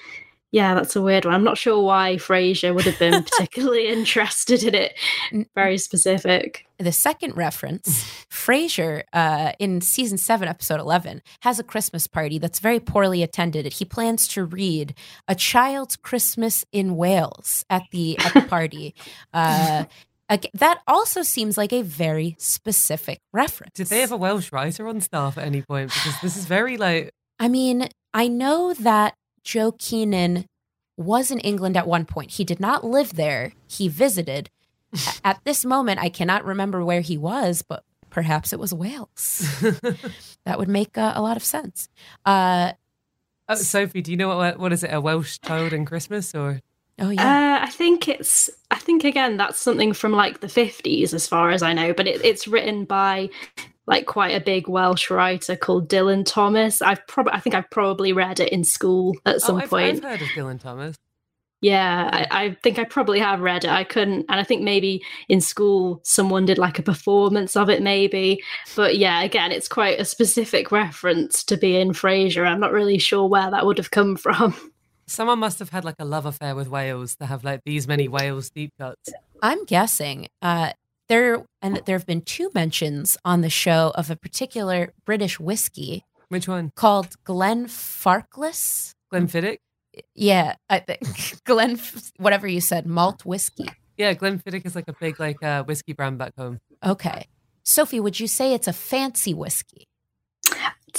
Yeah, that's a weird one. I'm not sure why Frasier would have been particularly interested in it. Very specific. The second reference, Frasier, uh, in season seven, episode eleven, has a Christmas party that's very poorly attended. He plans to read A Child's Christmas in Wales at the, at the party. Uh, that also seems like a very specific reference. Did they have a Welsh writer on staff at any point? Because this is very like... I mean, I know that Joe Keenan was in England at one point. He did not live there. He visited. At this moment, I cannot remember where he was, but perhaps it was Wales. That would make uh, a lot of sense. Uh, oh, Sophie, do you know what what is it? A Welsh child in Christmas, or? Oh yeah, uh, I think it's. I think again, that's something from like the fifties, as far as I know. But it, it's written by. Like quite a big Welsh writer called Dylan Thomas. I've probably, I think I've probably read it in school at some oh, I've, point. I've heard of Dylan Thomas. Yeah, I, I think I probably have read it. I couldn't, and I think maybe in school someone did like a performance of it, maybe. But yeah, again, it's quite a specific reference to be in Frasier. I'm not really sure where that would have come from. Someone must have had like a love affair with Wales to have like these many Wales deep cuts. I'm guessing. Uh, There and there have been two mentions on the show of a particular British whiskey. Which one? Called Glenfarclas. Glenfiddich? Yeah, I think Glen whatever you said, malt whiskey. Yeah, Glenfiddich is like a big like uh, whiskey brand back home. Okay, Sophie, would you say it's a fancy whiskey?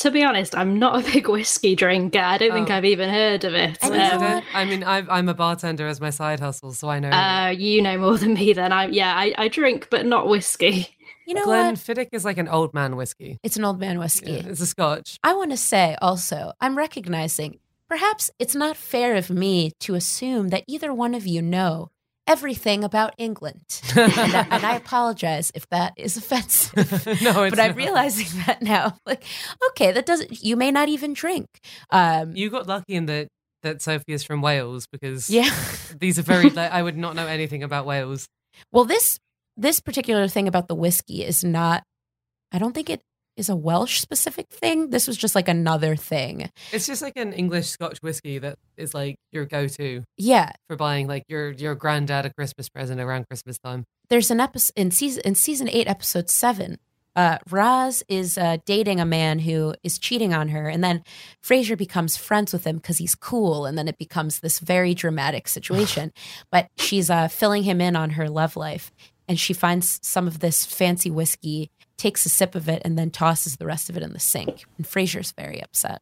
To be honest, I'm not a big whiskey drinker. I don't oh. think I've even heard of it. I, um, I mean, I've, I'm a bartender as my side hustle, so I know. Uh, you know more than me then. I, yeah, I, I drink, but not whiskey. You know Glenfiddich is like an old man whiskey. It's an old man whiskey. Yeah, it's a Scotch. I want to say also, I'm recognizing, perhaps it's not fair of me to assume that either one of you know everything about England. and, I, and I apologize if that is offensive. No, it's But I'm not. realizing that now. Like, okay, that doesn't, you may not even drink. Um, you got lucky in that that Sophie is from Wales because yeah. these are very, like, I would not know anything about Wales. Well, this this particular thing about the whiskey is not, I don't think it is a Welsh specific thing. This was just like another thing. It's just like an English Scotch whiskey that is like your go-to. Yeah, for buying like your your granddad a Christmas present around Christmas time. There's an episode in season in season eight, episode seven. Uh, Roz is uh, dating a man who is cheating on her, and then Frasier becomes friends with him because he's cool, and then it becomes this very dramatic situation. But she's uh, filling him in on her love life, and she finds some of this fancy whiskey, takes a sip of it, and then tosses the rest of it in the sink. And Frasier's very upset.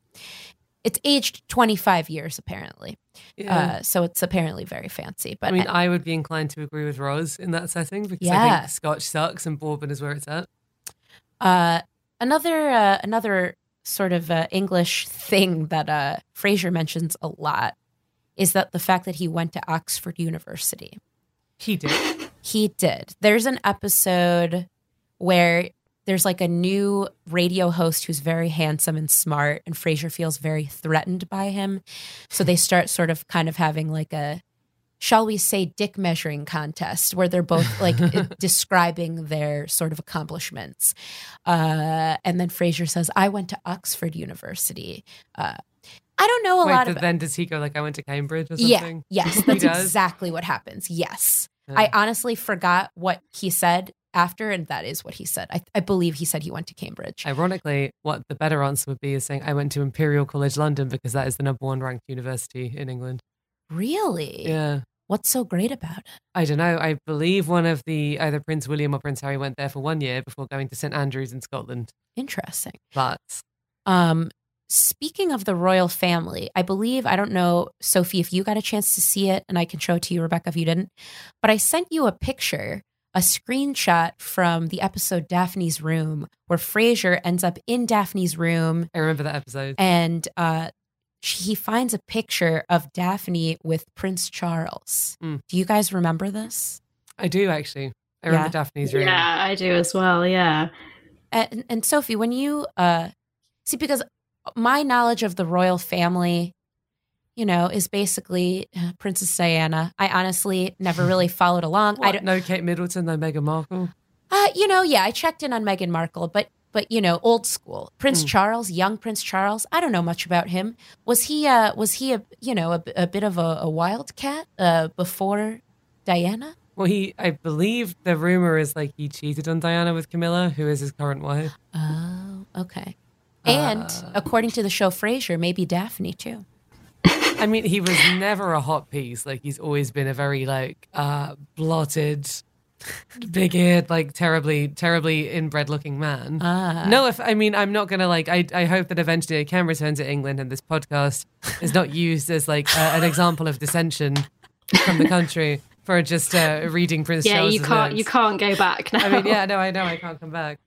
It's aged twenty-five years, apparently. Yeah. Uh, so it's apparently very fancy. But I mean, and, I would be inclined to agree with Roz in that setting because yeah. I think Scotch sucks and bourbon is where it's at. Uh, another uh, another sort of uh, English thing that uh, Frasier mentions a lot is that the fact that he went to Oxford University. He did. He did. There's an episode where there's like a new radio host who's very handsome and smart, and Frasier feels very threatened by him. So they start sort of kind of having like a, shall we say, dick measuring contest where they're both like describing their sort of accomplishments. Uh, and then Frasier says, I went to Oxford University. Uh, I don't know a Wait, lot of Then does he go like, I went to Cambridge or something? Yeah, yes, that's exactly what happens. Yes. Yeah. I honestly forgot what he said after, and that is what he said. I, I believe he said he went to Cambridge. Ironically, what the better answer would be is saying I went to Imperial College London because that is the number one ranked university in England. Really? Yeah. What's so great about it? I don't know. I believe one of the either Prince William or Prince Harry went there for one year before going to Saint Andrews in Scotland. Interesting. But um, speaking of the royal family, I believe, I don't know, Sophie, if you got a chance to see it, and I can show it to you, Rebecca, if you didn't, but I sent you a picture, a screenshot from the episode Daphne's Room, where Frasier ends up in Daphne's room. I remember that episode. And uh, she, he finds a picture of Daphne with Prince Charles. Mm. Do you guys remember this? I do, actually. I yeah. remember Daphne's Room. Yeah, I do as well, yeah. And, and Sophie, when you... Uh, see, because my knowledge of the royal family, you know, is basically Princess Diana. I honestly never really followed along. What? I don't, no Kate Middleton, no Meghan Markle? Uh, you know, yeah, I checked in on Meghan Markle, but but, you know, old school. Prince mm. Charles, young Prince Charles. I don't know much about him. Was he, uh, was he a, you know, a, a bit of a, a wildcat uh, before Diana? Well, he, I believe the rumor is like he cheated on Diana with Camilla, who is his current wife. Oh, okay. And uh, according to the show Frasier, maybe Daphne too. I mean, he was never a hot piece. Like, he's always been a very like uh, blotted, big-eared, like terribly, terribly inbred-looking man. Uh, no, if I mean, I'm not gonna like. I I hope that eventually a camera turns to England and this podcast is not used as like a, an example of dissension from the country. For just uh, reading Prince yeah, Charles. Yeah, you can't notes. you can't go back now. I mean, yeah, no, I know I can't come back.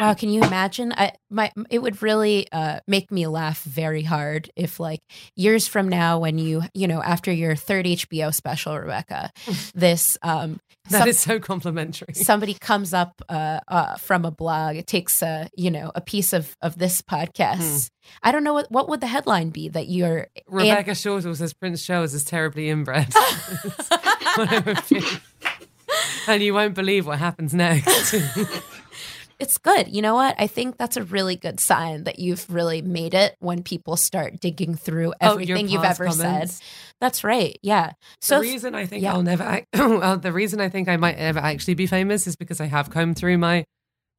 Wow, can you imagine? I, my, it would really uh, make me laugh very hard if, like, years from now, when you, you know, after your third H B O special, Rebecca, this um, that some, is so complimentary. Somebody comes up uh, uh, from a blog, it takes a, you know, a piece of, of this podcast. Mm. I don't know what what would the headline be that you're Rebecca and- Shortall says Prince Charles is terribly inbred. And you won't believe what happens next. It's good. You know what? I think that's a really good sign that you've really made it when people start digging through everything oh, you've ever comments. said. That's right. Yeah. So the reason I think yeah. I'll never, well, the reason I think I might ever actually be famous is because I have combed through my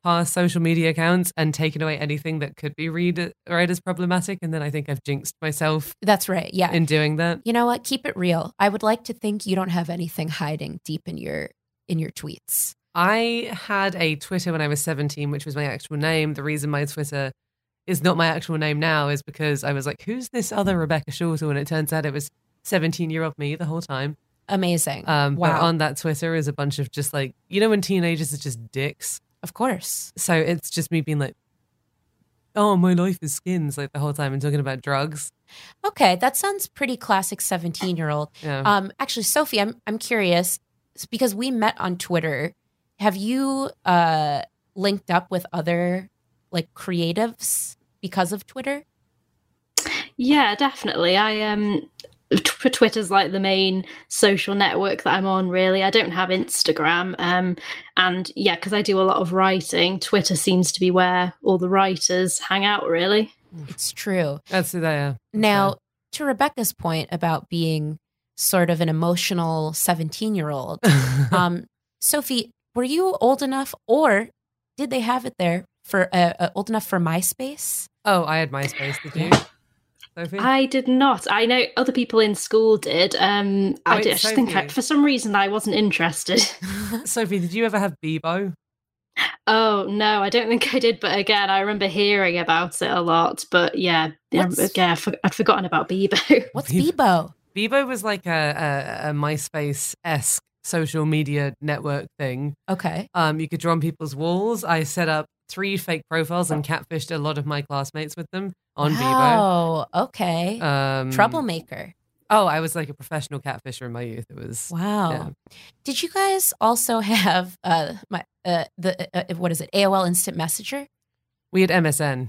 past social media accounts and taken away anything that could be read read as problematic. And then I think I've jinxed myself. That's right. Yeah. In doing that. You know what? Keep it real. I would like to think you don't have anything hiding deep in your in your tweets. I had a Twitter when I was seventeen, which was my actual name. The reason my Twitter is not my actual name now is because I was like, who's this other Rebecca Shortall? And it turns out it was seventeen-year-old me the whole time. Amazing. Um, wow. But on that Twitter is a bunch of just like, you know when teenagers are just dicks? Of course. So it's just me being like, oh, my life is skins, like the whole time, and talking about drugs. Okay, that sounds pretty classic seventeen-year-old. Yeah. Um, actually, Sophie, I'm I'm curious, because we met on Twitter. Have you uh, linked up with other like creatives because of Twitter? Yeah, definitely. I um, t- Twitter's like the main social network that I'm on. Really, I don't have Instagram, um, and yeah, because I do a lot of writing. Twitter seems to be where all the writers hang out. Really, it's true. That's it. Yeah. Now, yeah. To Rebecca's point about being sort of an emotional seventeen-year-old, um, Sophie. Were you old enough, or did they have it there for uh, uh, old enough for MySpace? Oh, I had MySpace. Did you, Sophie? I did not. I know other people in school did. Um, oh, I, did I just think I, for some reason I wasn't interested. Sophie, did you ever have Bebo? Oh no, I don't think I did. But again, I remember hearing about it a lot. But yeah, What's... yeah, I'd forgotten about Bebo. What's Bebo? Bebo was like a, a, a MySpace-esque social media network thing. Okay. Um, you could draw on people's walls. I set up three fake profiles and catfished a lot of my classmates with them on wow. Bebo. Oh, okay. Um, Troublemaker. Oh, I was like a professional catfisher in my youth. It was wow. Yeah. Did you guys also have uh my uh the uh, what is it A O L Instant Messenger? We had M S N.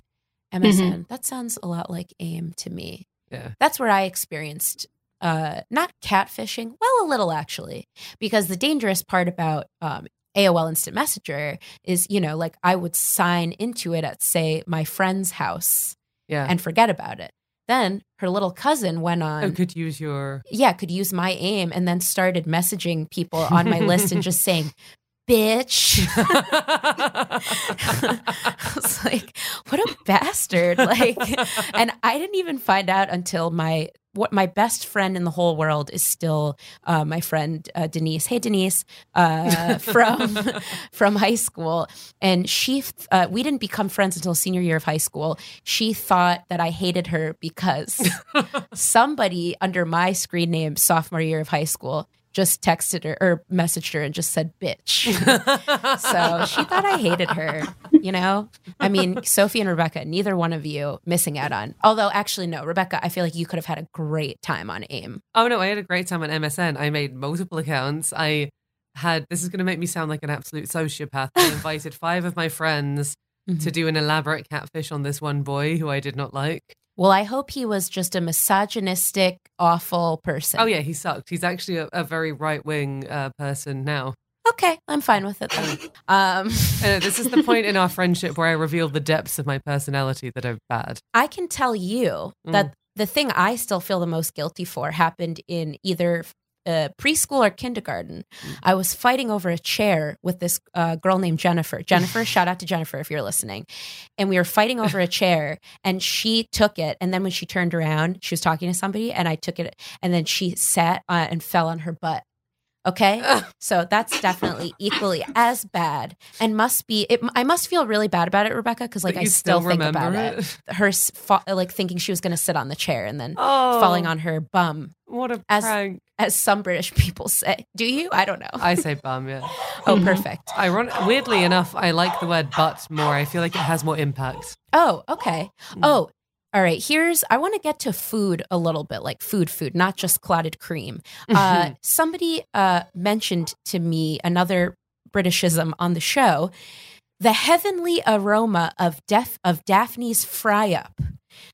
M S N. Mm-hmm. That sounds a lot like A I M to me. Yeah. That's where I experienced. Uh, not catfishing. Well, a little actually, because the dangerous part about um, A O L Instant Messenger is, you know, like I would sign into it at, say, my friend's house yeah. and forget about it. Then her little cousin went on. Oh, could use your. Yeah, could use my A I M and then started messaging people on my list and just saying, bitch. I was like, what a bastard. Like, and I didn't even find out until my. What my best friend in the whole world is still uh, my friend uh, Denise. Hey Denise, uh, from from high school, and she uh, we didn't become friends until senior year of high school. She thought that I hated her because somebody under my screen name sophomore year of high school just texted her or messaged her and just said bitch. So she thought I hated her, you know? I mean, Sophie and Rebecca, neither one of you missing out on. Although actually, no, Rebecca, I feel like you could have had a great time on A I M. Oh, no, I had a great time on M S N. I made multiple accounts. I had, this is going to make me sound like an absolute sociopath. I invited five of my friends mm-hmm. to do an elaborate catfish on this one boy who I did not like. Well, I hope he was just a misogynistic, awful person. Oh, yeah, he sucked. He's actually a, a very right-wing uh, person now. okay, I'm fine with it then. Um, I know, this is the point in our friendship where I reveal the depths of my personality that are bad. I can tell you mm. that the thing I still feel the most guilty for happened in either uh, preschool or kindergarten. Mm. I was fighting over a chair with this uh, girl named Jennifer. Jennifer, shout out to Jennifer if you're listening. And we were fighting over a chair and she took it. And then when she turned around, she was talking to somebody and I took it. And then she sat uh, and fell on her butt. Okay, so that's definitely equally as bad, and must be. It, I must feel really bad about it, Rebecca, because like I still, still think about it. it. Her fa- like thinking she was going to sit on the chair and then oh, falling on her bum. What a as, prank! As some British people say, do you? I don't know. I say bum, yeah. Oh, perfect. Ironic. Weirdly enough, I like the word "but" more. I feel like it has more impact. Oh, okay. Mm. Oh. All right, here's, I want to get to food a little bit, like food food, not just clotted cream. Uh, somebody uh, mentioned to me another Britishism on the show, the heavenly aroma of Def- of Daphne's fry-up.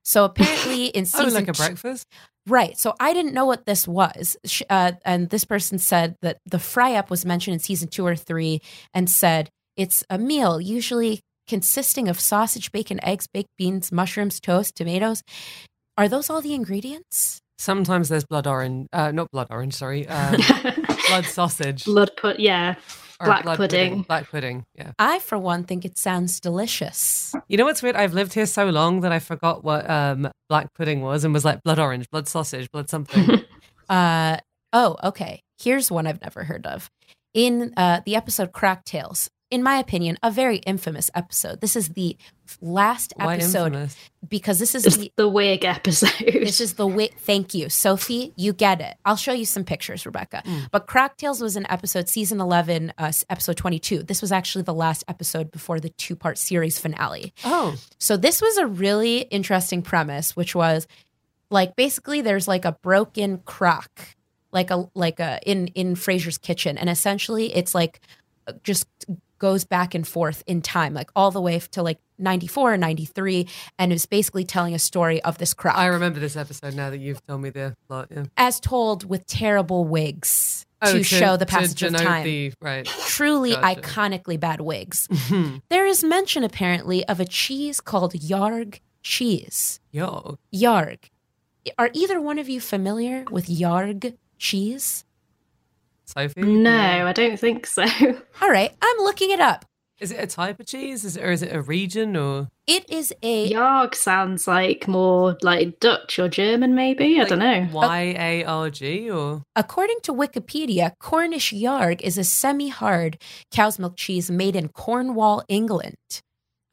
So apparently in season two. Oh, like a breakfast? Right. So I didn't know what this was. She, uh, and this person said that the fry-up was mentioned in season two or three and said, it's a meal, usually consisting of sausage, bacon, eggs, baked beans, mushrooms, toast, tomatoes. Are those all the ingredients? Sometimes there's blood orange, uh, not blood orange, sorry, um, blood sausage. Blood put, yeah. Or black blood pudding. pudding. Black pudding, yeah. I, for one, think it sounds delicious. You know what's weird? I've lived here so long that I forgot what um, black pudding was and was like blood orange, blood sausage, blood something. uh, oh, okay. Here's one I've never heard of. In uh, the episode Cocktails, in my opinion, a very infamous episode. This is the last Why episode infamous? Because this is it's the, the wig episode. This is the wig. Thank you, Sophie. You get it. I'll show you some pictures, Rebecca. Mm. But Cocktails was an episode, season eleven, uh, episode twenty-two. This was actually the last episode before the two-part series finale. Oh, so this was a really interesting premise, which was like basically there's like a broken crock, like a like a in in Frasier's kitchen, and essentially it's like just goes back and forth in time, like all the way to like ninety-four or ninety-three, and is basically telling a story of this crock. I remember this episode now that you've told me the plot. Yeah. As told with terrible wigs oh, to, to show the passage to, to of time. The, right. Truly gotcha. Iconically bad wigs. Mm-hmm. There is mention apparently of a cheese called Yarg cheese. Yarg. Yarg. Are either one of you familiar with Yarg cheese? Sophie? No, I don't think so. All right, I'm looking it up. Is it a type of cheese, is it, or is it a region? Or it is a Yarg sounds like more like Dutch or German, maybe. Like I don't know. Y a r g or according to Wikipedia, Cornish Yarg is a semi-hard cow's milk cheese made in Cornwall, England.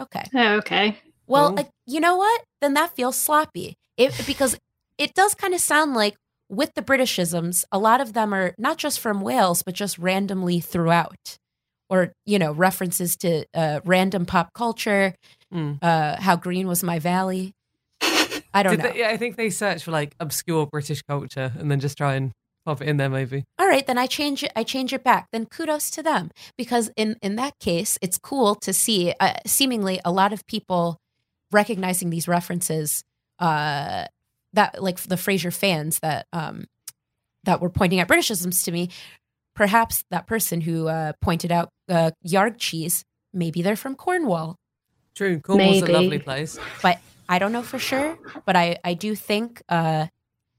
Okay. Oh, okay. Well, oh. Uh, you know what? Then that feels sloppy. It because it does kind of sound like. With the Britishisms, a lot of them are not just from Wales, but just randomly throughout, or, you know, references to uh, random pop culture, mm. uh, How Green Was My Valley. I don't Did know. They, yeah, I think they search for like obscure British culture and then just try and pop it in there maybe. All right, then I change it. I change it back. Then kudos to them, because in, in that case, it's cool to see uh, seemingly a lot of people recognizing these references uh that like the Frasier fans that um, that were pointing out Britishisms to me, perhaps that person who uh, pointed out uh, Yarg cheese, maybe they're from Cornwall. True, Cornwall's maybe. A lovely place. But I don't know for sure, but I, I do think uh,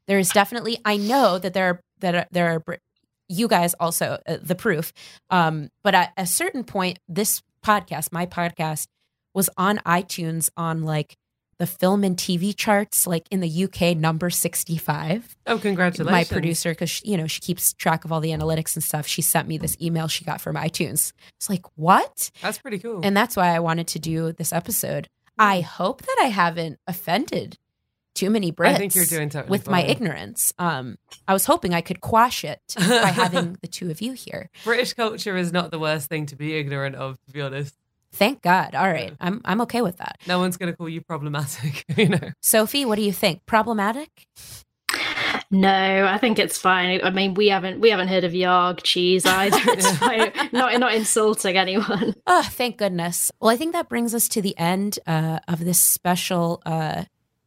there is definitely, I know that there are, that are, there are you guys also, uh, the proof, um, but at a certain point, this podcast, my podcast, was on iTunes on like, the film and T V charts, like in the U K, number sixty-five. Oh, congratulations. My producer, because, you know, she keeps track of all the analytics and stuff. She sent me this email she got from iTunes. It's like, what? That's pretty cool. And that's why I wanted to do this episode. I hope that I haven't offended too many Brits I think you're doing totally with fine. My ignorance. Um, I was hoping I could quash it by having the two of you here. British culture is not the worst thing to be ignorant of, to be honest. Thank God. All right. I'm I'm okay with that. No one's going to call you problematic, you know. Sophie, what do you think? Problematic? No, I think it's fine. I mean, we haven't we haven't heard of Yarg cheese either. It's fine. Not, not insulting anyone. Oh, thank goodness. Well, I think that brings us to the end uh, of this special uh,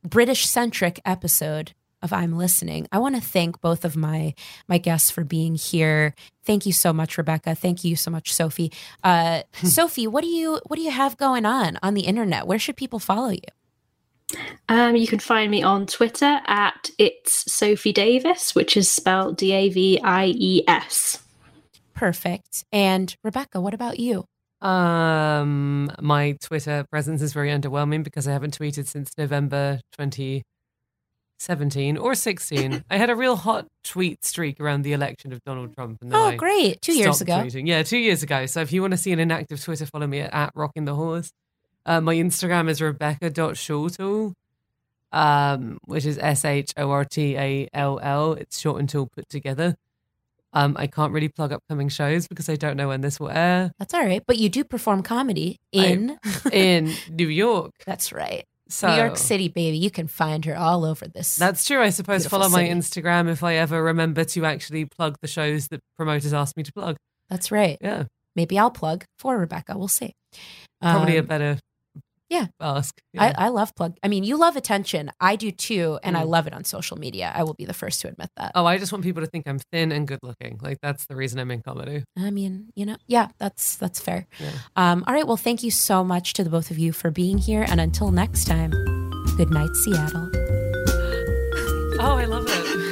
British-centric episode of I'm Listening. I want to thank both of my my guests for being here. Thank you so much, Rebecca. Thank you so much, Sophie. Uh, Sophie, what do you what do you have going on on the internet? Where should people follow you? Um, you can find me on Twitter at It's Sophie Davis, which is spelled D A V I E S. Perfect. And Rebecca, what about you? Um, my Twitter presence is very underwhelming because I haven't tweeted since November twenty seventeen or sixteen. I had a real hot tweet streak around the election of Donald Trump. And then oh, I great. Two years ago. Tweeting. Yeah, two years ago. So if you want to see an inactive Twitter, follow me at, at RockingTheHorse. Uh, my Instagram is rebecca dot shortall, um, which is S H O R T A L L. It's short and tall put together. Um, I can't really plug upcoming shows because I don't know when this will air. That's all right. But you do perform comedy in... I, in New York. That's right. So, New York City, baby. You can find her all over this. That's true. I suppose follow city. My Instagram if I ever remember to actually plug the shows that promoters asked me to plug. That's right. Yeah. Maybe I'll plug for Rebecca. We'll see. Probably um, a better yeah. ask. Yeah. I, I love plug. I mean, you love attention. I do too. And mm. I love it on social media. I will be the first to admit that. Oh, I just want people to think I'm thin and good looking. Like, that's the reason I'm in comedy. I mean, you know, yeah, that's that's fair. Yeah. Um, all right. Well, thank you so much to the both of you for being here. And until next time, good night, Seattle. Oh, I love it.